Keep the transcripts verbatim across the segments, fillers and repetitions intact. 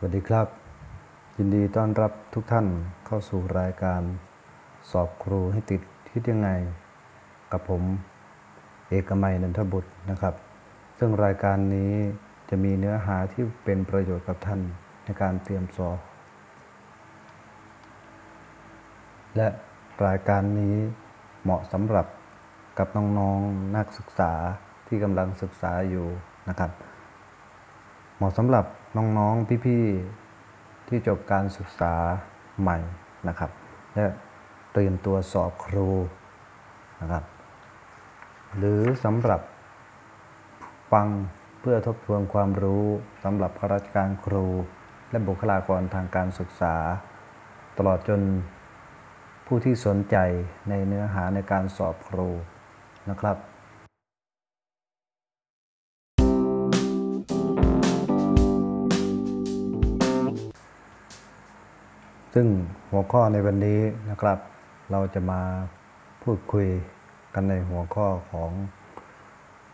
สวัสดีครับยินดีต้อนรับทุกท่านเข้าสู่รายการสอบครูให้ติดคิดยังไงกับผมเอกมัยนันทบุตรนะครับซึ่งรายการนี้จะมีเนื้อหาที่เป็นประโยชน์กับท่านในการเตรียมสอบและรายการนี้เหมาะสำหรับกับน้องๆนักศึกษาที่กำลังศึกษาอยู่นะครับเหมาะสำหรับน้องๆพี่ๆที่จบการศึกษาใหม่นะครับและเตรียมตัวสอบครูนะครับหรือสำหรับฟังเพื่อทบทวนความรู้สำหรับข้าราชการครูและบุคลากรทางการศึกษาตลอดจนผู้ที่สนใจในเนื้อหาในการสอบครูนะครับซึ่งหัวข้อในวันนี้นะครับเราจะมาพูดคุยกันในหัวข้อของ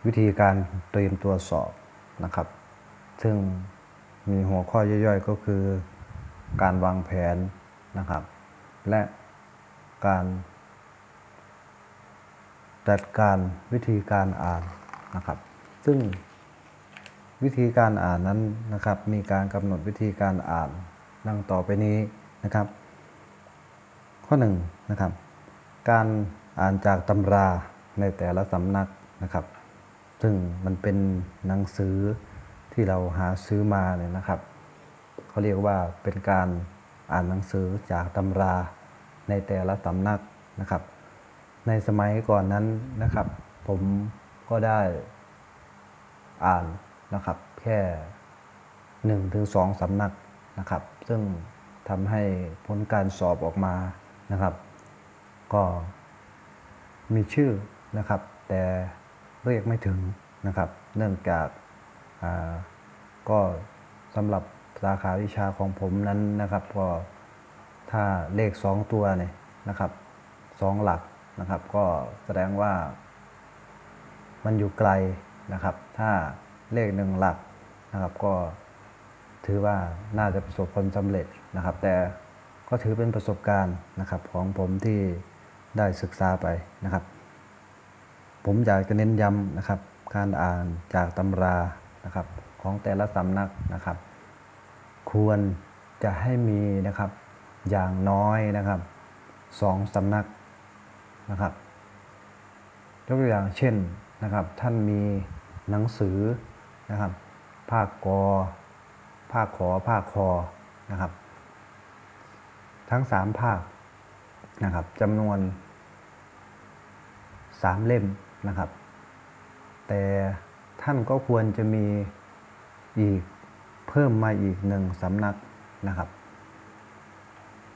วิธีการเตรียมตัวสอบนะครับซึ่งมีหัวข้อย่อยๆก็คือการวางแผนนะครับและการจัดการวิธีการอ่านนะครับซึ่งวิธีการอ่านนั้นนะครับมีการกำหนดวิธีการอ่านดังต่อไปนี้นะครับข้อหนึ่งนะครับการอ่านจากตำราในแต่ละสำนักนะครับซึ่งมันเป็นหนังสือที่เราหาซื้อมาเนี่ยนะครับเขาเรียกว่าเป็นการอ่านหนังสือจากตำราในแต่ละสำนักนะครับในสมัยก่อนนั้นนะครับผมก็ได้อ่านนะครับแค่ หนึ่งถึงสอง สำนักนะครับซึ่งทำให้ผลการสอบออกมานะครับก็มีชื่อนะครับแต่เรียกไม่ถึงนะครับเนื่องจากอ่าก็สำหรับสาขาวิชาของผมนั้นนะครับก็ถ้าเลขสองตัวเนี่ยนะครับสองหลักนะครับก็แสดงว่ามันอยู่ไกลนะครับถ้าเลขหนึ่งหลักนะครับก็ถือว่าน่าจะประสบผลสำเร็จนะครับแต่ก็ถือเป็นประสบการณ์นะครับของผมที่ได้ศึกษาไปนะครับผมอยากจะเน้นย้ำนะครับการอ่านจากตำรานะครับของแต่ละสำนักนะครับควรจะให้มีนะครับอย่างน้อยนะครับสองสำนักนะครับยกตัวอย่างเช่นนะครับท่านมีหนังสือนะครับภาคกอภาคขอภาคคอนะครับทั้งสามภาคนะครับจำนวนสามเล่มนะครับแต่ท่านก็ควรจะมีอีกเพิ่มมาอีกหนึ่งสำนักนะครับ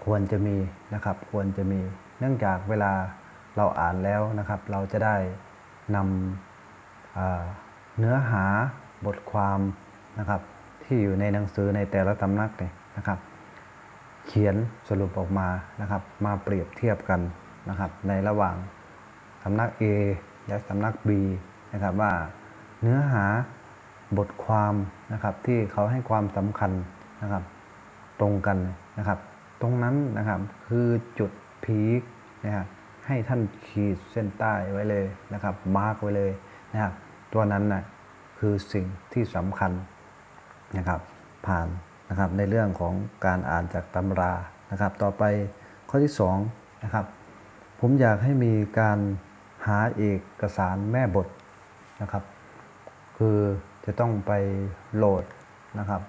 ควรจะมีนะครับควรจะมีเนื่องจากเวลาเราอ่านแล้วนะครับเราจะได้นำเอ่อเนื้อหาบทความนะครับที่อยู่ในหนังสือในแต่ละสำนักเนี่ยนะครับเขียนสรุปออกมานะครับมาเปรียบเทียบกันนะครับในระหว่างสำนัก A และสำนัก B นะครับว่าเนื้อหาบทความนะครับที่เขาให้ความสำคัญนะครับตรงกันนะครับตรงนั้นนะครับคือจุดพีคนะฮะให้ท่านขีดเส้นใต้ไว้เลยนะครับมาร์คไว้เลยนะครับตัวนั้นน่ะคือสิ่งที่สำคัญนะครับผ่านนะครับในเรื่องของการอ่านจากตำรานะครับต่อไปข้อที่สองนะครับผมอยากให้มีการหาเอกสารแม่บทนะครับคือจะต้องไปโหลดนะครับ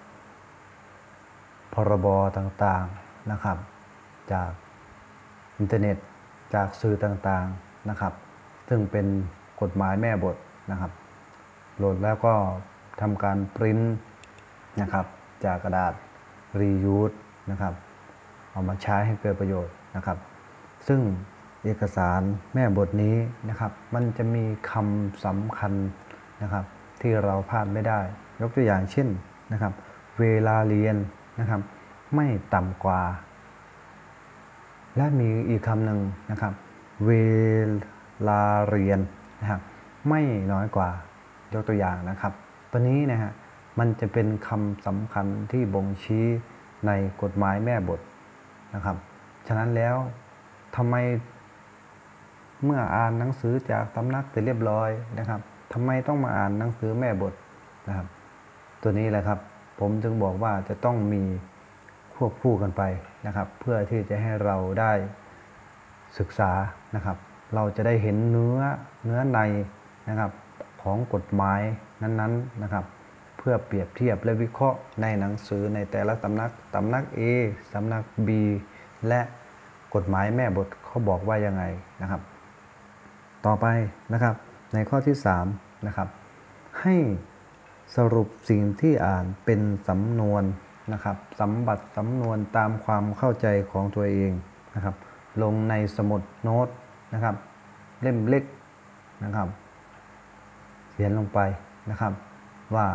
พรบต่างๆนะครับจากอินเทอร์เน็ตจากสื่อต่างๆนะครับซึ่งเป็นกฎหมายแม่บทนะครับโหลดแล้วก็ทำการปริ้นนะครับจากกระดาษ reuse นะครับเอามาใช้ให้เกิดประโยชน์นะครับซึ่งเอกสารแม่บทนี้นะครับมันจะมีคำสำคัญนะครับที่เราพลาดไม่ได้ยกตัวอย่างเช่นนะครับเวลาเรียนนะครับไม่ต่ำกว่าและมีอีกคำหนึ่งนะครับเวลาเรียนนะครับไม่น้อยกว่ายกตัวอย่างนะครับตัวนี้นะฮะ มันจะเป็นคำสำคัญที่บ่งชี้ในกฎหมายแม่บทนะครับฉะนั้นแล้วทำไมเมื่ออ่านหนังสือจากตำนักเสร็จเรียบร้อยนะครับทำไมต้องมาอ่านหนังสือแม่บทนะครับตัวนี้แหละครับผมจึงบอกว่าจะต้องมีควบคู่กันไปนะครับเพื่อที่จะให้เราได้ศึกษานะครับเราจะได้เห็นเนื้อเนื้อในนะครับของกฎหมายนั้นๆนะครับเพื่อเปรียบเทียบและวิเคราะห์ในหนังสือในแต่ละตำนักตำนัก A ตำนัก B และกฎหมายแม่บทเขาบอกว่ายังไงนะครับต่อไปนะครับในข้อที่สามนะครับให้สรุปสิ่งที่อ่านเป็นสำนวนนะครับสำบัดสำนวนตามความเข้าใจของตัวเองนะครับลงในสมุดโน้ตนะครับเล่มเล็กนะครับเขียนลงไปนะครับว่า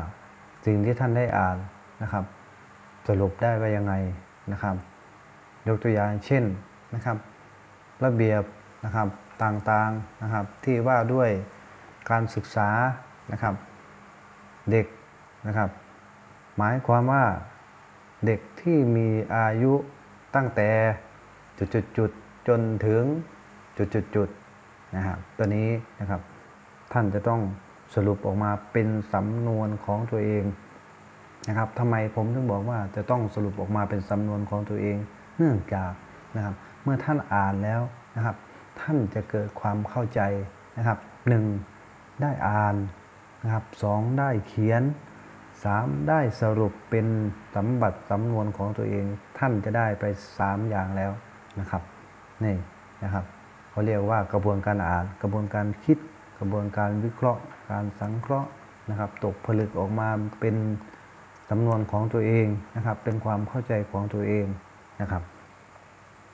สิ่งที่ท่านได้อ่านนะครับสรุปได้ว่ายังไงนะครับยกตัวอย่างเช่นนะครับระเบียบนะครับต่างๆนะครับที่ว่าด้วยการศึกษานะครับเด็กนะครับหมายความว่าเด็กที่มีอายุตั้งแต่จุดๆๆจนถึงจุดๆๆนะครับตัวนี้นะครับท่านจะต้องสรุปออกมาเป็นสำนวนของตัวเองนะครับทำไมผมถึงบอกว่าจะต้องสรุปออกมาเป็นสำนวนของตัวเองเนื่องจากนะครับเมื่อท่านอ่านแล้วนะครับท่านจะเกิดความเข้าใจนะครับหนึ่งได้อ่านนะครับสองได้เขียนสามได้สรุปเป็นสำบัดสำนวนของตัวเองท่านจะได้ไปสามอย่างแล้วนะครับนี่นะครับเขาเรียกว่ากระบวนการอ่านกระบวนการคิดกระบวนการวิเคราะห์การสังเคราะห์นะครับตกผลึกออกมาเป็นสำนวนของตัวเองนะครับเป็นความเข้าใจของตัวเองนะครับ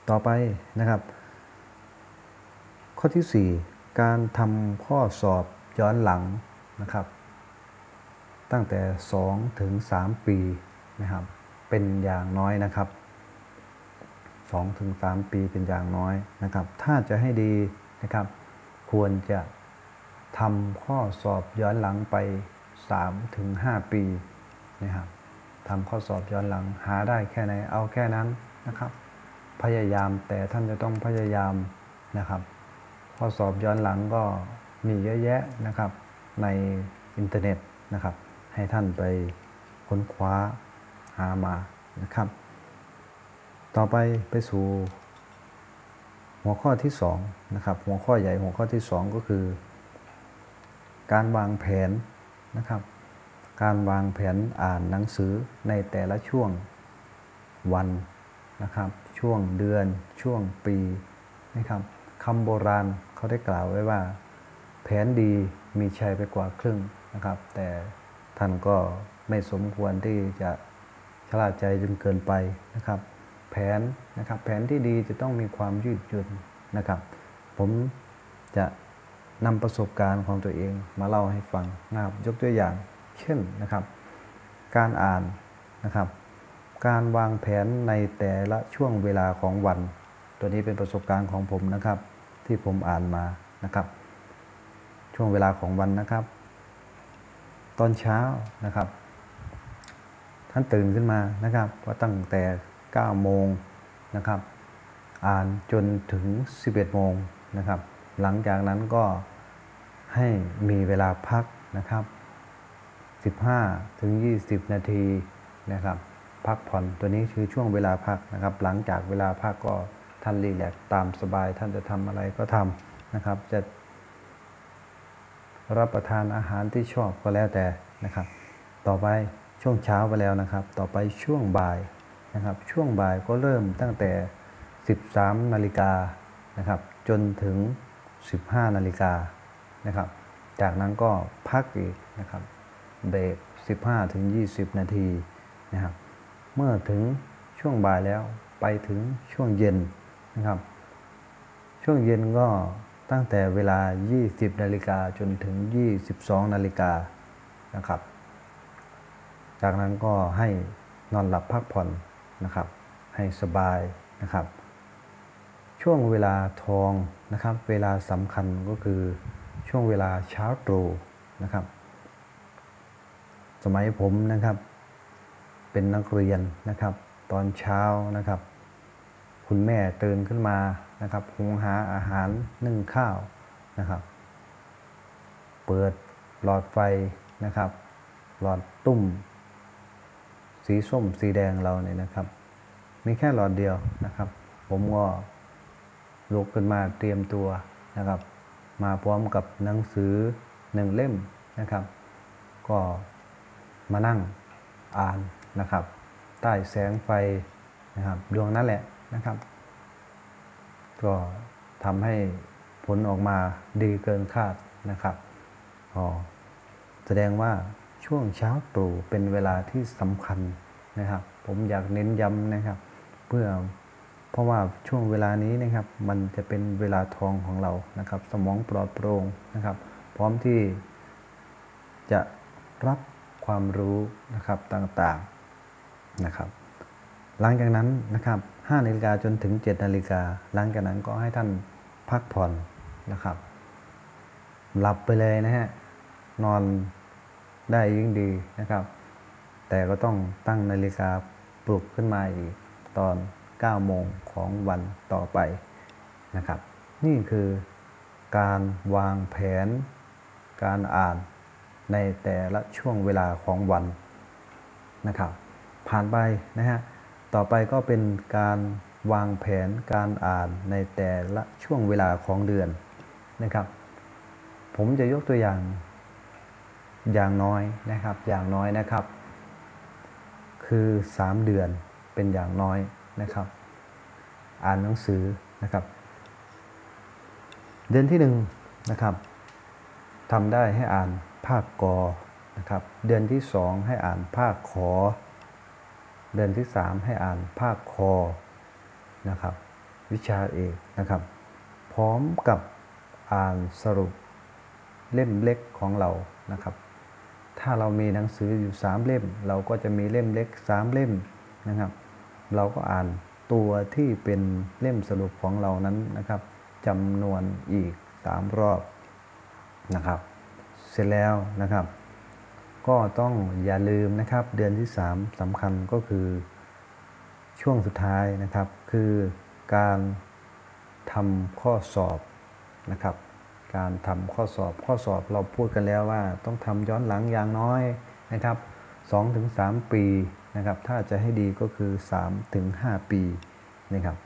ต่อไปนะครับข้อที่สี่การทำข้อสอบย้อนหลังนะครับตั้งแต่สองถึงสามปีนะครับเป็นอย่างน้อยนะครับสองถึงสามปีเป็นอย่างน้อยนะครับถ้าจะให้ดีนะครับควรจะทำข้อสอบย้อนหลังไปสามถึงห้าปีนะครับทำข้อสอบย้อนหลังหาได้แค่ไหนเอาแค่นั้นนะครับพยายามแต่ท่านจะต้องพยายามนะครับข้อสอบย้อนหลังก็มีเยอะแยะนะครับในอินเทอร์เน็ตนะครับให้ท่านไปค้นคว้าหามานะครับต่อไปไปสู่หัวข้อที่สองนะครับหัวข้อใหญ่หัวข้อที่สองก็คือการวางแผนนะครับการวางแผนอ่านหนังสือในแต่ละช่วงวันนะครับช่วงเดือนช่วงปีนะครับคำโบราณเขาได้กล่าวไว้ว่าแผนดีมีชัยไปกว่าครึ่งนะครับแต่ท่านก็ไม่สมควรที่จะชราใจจนเกินไปนะครับแผนนะครับแผนที่ดีจะต้องมีความยืดหยุ่นนะครับผมจะนำประสบการณ์ของตัวเองมาเล่าให้ฟังนะครับยกตัวอย่างเช่นนะครับการอ่านนะครับการวางแผนในแต่ละช่วงเวลาของวันตัวนี้เป็นประสบการณ์ของผมนะครับที่ผมอ่านมานะครับช่วงเวลาของวันนะครับตอนเช้านะครับท่านตื่นขึ้นมานะครับก็ตั้งแต่เก้าโมงนะครับอ่านจนถึงสิบเอ็ดโมงนะครับหลังจากนั้นก็ให้มีเวลาพักนะครับสิบห้าถึงยี่สิบนาทีนะครับพักผ่อนตัวนี้คือช่วงเวลาพักนะครับหลังจากเวลาพักก็ท่านรีแลกซ์ตามสบายท่านจะทำอะไรก็ทำนะครับจะรับประทานอาหารที่ชอบก็แล้วแต่นะครับต่อไปช่วงเช้าไปแล้วนะครับต่อไปช่วงบ่ายนะครับช่วงบ่ายก็เริ่มตั้งแต่ สิบสามนาฬิกา นนะครับจนถึง สิบห้านาฬิกา นนะครับจากนั้นก็พักอีกนะครับเบรก สิบห้าถึงยี่สิบ นาทีนะครับเมื่อถึงช่วงบ่ายแล้วไปถึงช่วงเย็นนะครับช่วงเย็นก็ตั้งแต่เวลา ยี่สิบนาฬิกา นจนถึง ยี่สิบสองนาฬิกา นนะครับจากนั้นก็ให้นอนหลับพักผ่อนนะครับให้สบายนะครับช่วงเวลาทองนะครับเวลาสำคัญก็คือช่วงเวลาเช้าตรู่นะครับ สมัยผมนะครับเป็นนักเรียนนะครับตอนเช้านะครับคุณแม่ตื่นขึ้นมานะครับหุงหาอาหารนึ่งข้าวนะครับเปิดหลอดไฟนะครับหลอดตุ่มสีส้มสีแดงเราเนี่ยนะครับมีแค่หลอดเดียวนะครับผมก็ลุกขึ้นมาเตรียมตัวนะครับมาพร้อมกับหนังสือหนึ่งเล่มนะครับก็มานั่งอ่านนะครับใต้แสงไฟนะครับดวงนั้นแหละนะครับก็ทำให้ผลออกมาดีเกินคาดนะครับอ๋อแสดงว่าช่วงเช้าตรู่เป็นเวลาที่สำคัญนะครับผมอยากเน้นย้ำนะครับเพื่อเพราะว่าช่วงเวลานี้นะครับมันจะเป็นเวลาทองของเรานะครับสมองปลอดโปร่งนะครับพร้อมที่จะรับความรู้นะครับต่างๆนะครับหลังจากนั้นนะครับห้านาฬิกาจนถึงเจ็ดนาฬิกาหลังจากนั้นก็ให้ท่านพักผ่อนนะครับหลับไปเลยนะฮะนอนได้ยิ่งดีนะครับแต่ก็ต้องตั้งนาฬิกาปลุกขึ้นมาอีกตอนเก้าโมงของวันต่อไปนะครับนี่คือการวางแผนการอ่านในแต่ละช่วงเวลาของวันนะครับผ่านไปนะฮะต่อไปก็เป็นการวางแผนการอ่านในแต่ละช่วงเวลาของเดือนนะครับผมจะยกตัวอย่างอย่างน้อยนะครับอย่างน้อยนะครับคือสามเดือนเป็นอย่างน้อยนะครับอ่านหนังสือนะครับเดือนที่หนึ่งนะครับทำได้ให้อ่านภาคกอนะครับเดือนที่สองให้อ่านภาคขอเดือนที่สามให้อ่านภาคคอนะครับวิชาเอกนะครับพร้อมกับอ่านสรุปเล่มเล็กของเรานะครับถ้าเรามีหนังสืออยู่สามเล่มเราก็จะมีเล่มเล็กสามเล่มนะครับเราก็อ่านตัวที่เป็นเล่มสรุปของเรานั้นนะครับจำนวนอีกสามรอบนะครับเสร็จแล้วนะครับก็ต้องอย่าลืมนะครับเดือนที่สามสำคัญก็คือช่วงสุดท้ายนะครับคือการทำข้อสอบนะครับการทำข้อสอบข้อสอบเราพูดกันแล้วว่าต้องทำย้อนหลังอย่างน้อยนะครับ สองถึงสาม ปีนะครับถ้าจะให้ดีก็คือ สามถึงห้า ปีนะครับ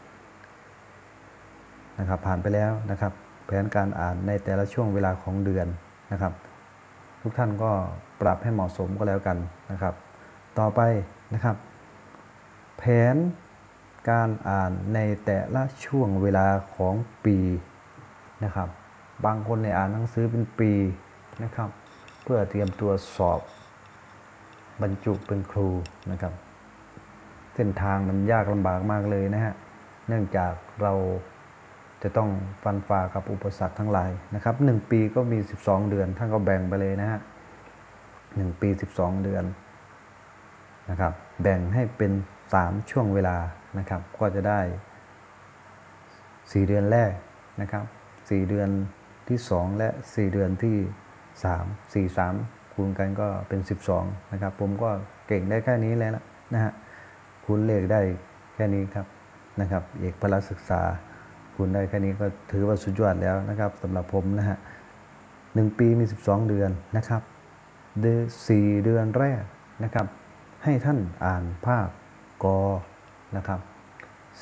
นะครับผ่านไปแล้วนะครับแผนการอ่านในแต่ละช่วงเวลาของเดือนนะครับทุกท่านก็ปรับให้เหมาะสมก็แล้วกันนะครับต่อไปนะครับแผนการอ่านในแต่ละช่วงเวลาของปีนะครับบางคนเนี่ยอ่านหนังสือเป็นปีนะครับเพื่อเตรียมตัวสอบบรรจุเป็นครูนะครับเส้นทางมันยากลำบากมากเลยนะฮะเนื่องจากเราจะต้องฟันฝ่ากับอุปสรรคทั้งหลายนะครับหนึ่งปีก็มีสิบสองเดือนท่านก็แบ่งไปเลยนะฮะหนึ่งปีสิบสองเดือนนะครับแบ่งให้เป็นสามช่วงเวลานะครับก็จะได้สี่เดือนแรกนะครับสี่เดือนที่สองและสี่เดือนที่สาม สี่ สามคูณกันก็เป็นสิบสองนะครับผมก็เก่งได้แค่นี้แล้วนะฮะคูณเลขได้แค่นี้ครับนะครับเอกพละศึกษาคูณได้แค่นี้ก็ถือว่าสุดยอดแล้วนะครับสำหรับผมนะฮะหนึ่งปีมีสิบสองเดือนนะครับสี่เดือนแรกนะครับให้ท่านอ่านภาคกอนะครับ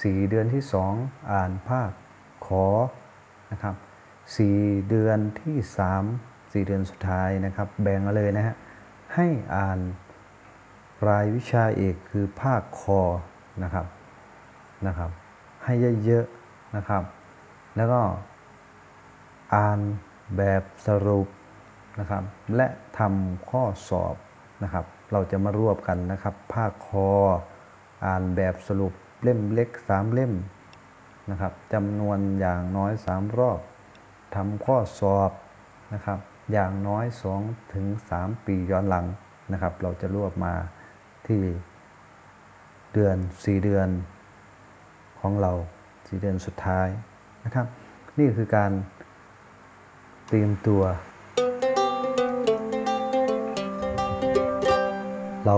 สี่เดือนที่สองอ่านภาคขอนะครับสี่เดือนที่สาม สี่เดือนสุดท้ายนะครับแบ่งเลยนะฮะให้อ่านรายวิชาเอกคือภาคคอนะครับนะครับให้เยอะๆนะครับแล้วก็อ่านแบบสรุปนะครับและทำข้อสอบนะครับเราจะมารวบกันนะครับภาคคออ่านแบบสรุปเล่มเล็กสามเล่มนะครับจำนวนอย่างน้อยสามรอบทำข้อสอบนะครับอย่างน้อยสองถึงสามปีย้อนหลังนะครับเราจะรวบมาที่เดือนสี่เดือนของเราสี่เดือนสุดท้ายนะครับนี่คือการเตรียมตัว เรา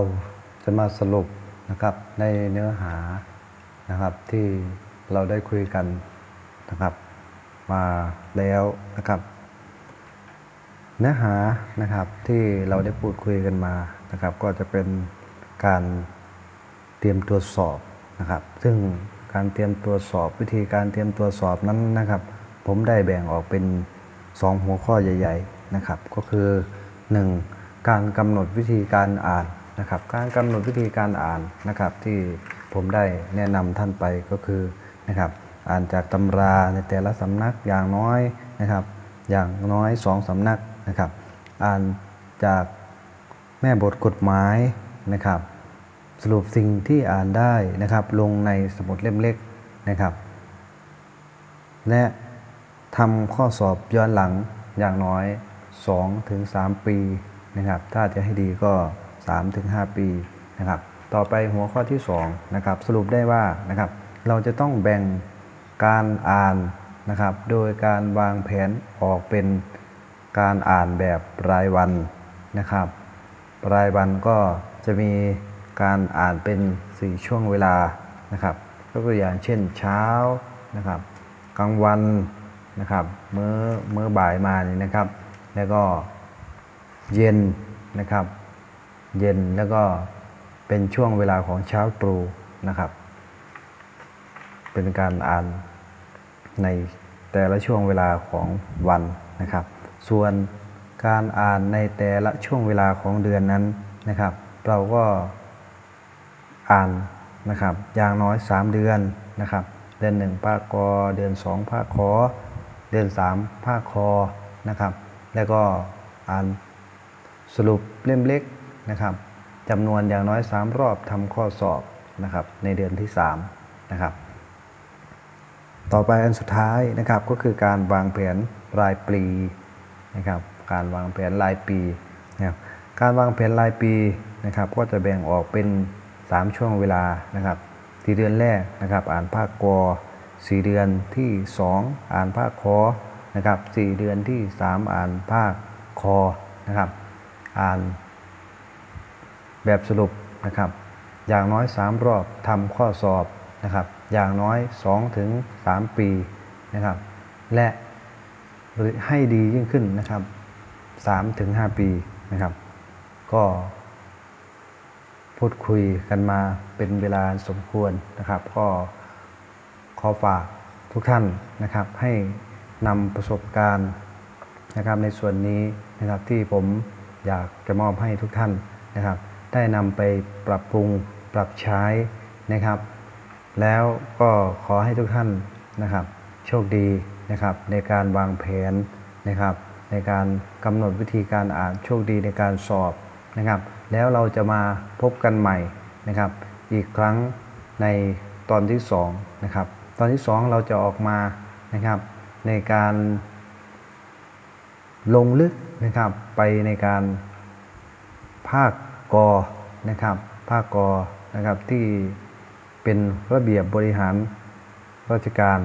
จะมาสรุปนะครับในเนื้อหานะครับที่เราได้คุยกันนะครับมาแล้วนะครับเนื้อหานะครับที่เราได้พูดคุยกันมานะครับก็จะเป็นการเตรียมตัวสอบนะครับซึ่งการเตรียมตัวสอบวิธีการเตรียมตัวสอบนั้นนะครับผมได้แบ่งออกเป็นสองหัวข้อใหญ่ๆนะครับก็คือหนึ่งการกำหนดวิธีการอ่านนะครับการกำหนดวิธีการอ่านนะครับที่ผมได้แนะนำท่านไปก็คือนะครับอ่านจากตำราในแต่ละสำนักอย่างน้อยนะครับอย่างน้อยสองสำนักนะครับอ่านจากแม่บทกฎหมายนะครับสรุปสิ่งที่อ่านได้นะครับลงในสมุดเล่มเล็กนะครับและทำข้อสอบย้อนหลังอย่างน้อย สองถึงสาม ปีนะครับถ้าจะให้ดีก็ สามถึงห้า ปีนะครับต่อไปหัวข้อที่สองนะครับสรุปได้ว่านะครับเราจะต้องแบ่งการอ่านนะครับโดยการวางแผนออกเป็นการอ่านแบบรายวันนะครับรายวันก็จะมีการอ่านเป็นสี่ช่วงเวลานะครับก็ตัวอย่างเช่นเช้านะครับกลางวันนะครับมื้อมื้อบ่ายมานี่นะครับแล้วก็เย็นนะครับเย็นแล้วก็เป็นช่วงเวลาของเช้าตรู่นะครับเป็นการอ่านในแต่ละช่วงเวลาของวันนะครับส่วนการอ่านในแต่ละช่วงเวลาของเดือนนั้นนะครับเราก็อ่านนะครับอย่างน้อยสามเดือนนะครับเดือนหนึ่งภาคกเดือนสองภาคขเดือนสามภาคคนะครับแล้วก็อ่านสรุปเล่มเล็กนะครับจำนวนอย่างน้อยสามรอบทำข้อสอบนะครับในเดือนที่สามนะครับต่อไปอันสุดท้ายนะครับก็คือการวางแผนรายปีนะครับการวางแผนรายปีนะครับการวางแผนรายปีนะครับก็จะแบ่งออกเป็นสามช่วงเวลานะครับสี่เดือนแรกนะครับอ่านภาคกสี่เดือนที่สองอ่านภาคคนะครับสี่เดือนที่สามอ่านภาคคนะครับอ่านแบบสรุปนะครับอย่างน้อยสามรอบทำข้อสอบนะครับอย่างน้อย สองถึงสาม ปีนะครับและให้ดียิ่งขึ้นนะครับ สามถึงห้า ปีนะครับก็พูดคุยกันมาเป็นเวลาสมควรนะครับก็ขอฝากทุกท่านนะครับให้นำประสบการณ์นะครับในส่วนนี้นะครับที่ผมอยากจะมอบให้ทุกท่านนะครับได้นำไปปรับปรุงปรับใช้นะครับแล้วก็ขอให้ทุกท่านนะครับโชคดีนะครับในการวางแผนนะครับในการกำหนดวิธีการอ่านโชคดีในการสอบนะครับแล้วเราจะมาพบกันใหม่นะครับอีกครั้งในตอนที่สองนะครับตอนที่สองเราจะออกมานะครับในการลงลึกนะครับไปในการภาคกนะครับภาคกนะครับที่เป็นระเบียบบริหารราชการ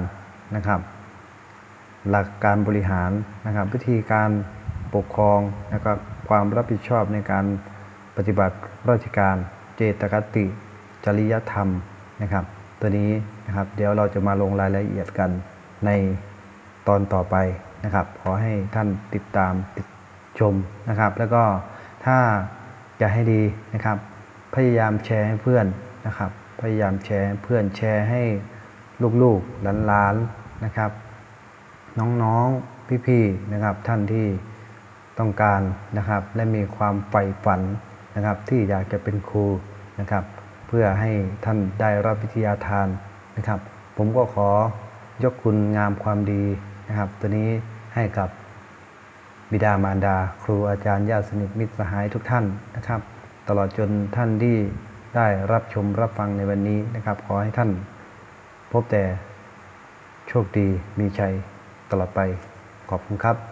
นะครับหลักการบริหารนะครับวิธีการปกครองนะครับความรับผิดชอบในการปฏิบัติราชการเจตคติจริยธรรมนะครับตัวนี้นะครับเดี๋ยวเราจะมาลงรายละเอียดกันในตอนต่อไปนะครับขอให้ท่านติดตามติดชมนะครับแล้วก็ถ้าจะให้ดีนะครับพยายามแชร์ให้เพื่อนนะครับพยายามแชร์เพื่อนแชร์ให้ลูกๆหลานๆนะครับน้องๆพี่ๆนะครับท่านที่ต้องการนะครับและมีความใฝ่ฝันนะครับที่อยากจะเป็นครูนะครับเพื่อให้ท่านได้รับวิทยาทานนะครับผมก็ขอยกคุณงามความดีนะครับตัวนี้ให้กับบิดามารดาครูอาจารย์ญาติสนิทมิตรสหายทุกท่านนะครับตลอดจนท่านที่ได้รับชมรับฟังในวันนี้นะครับขอให้ท่านพบแต่โชคดีมีชัยตลอดไปขอบคุณครับ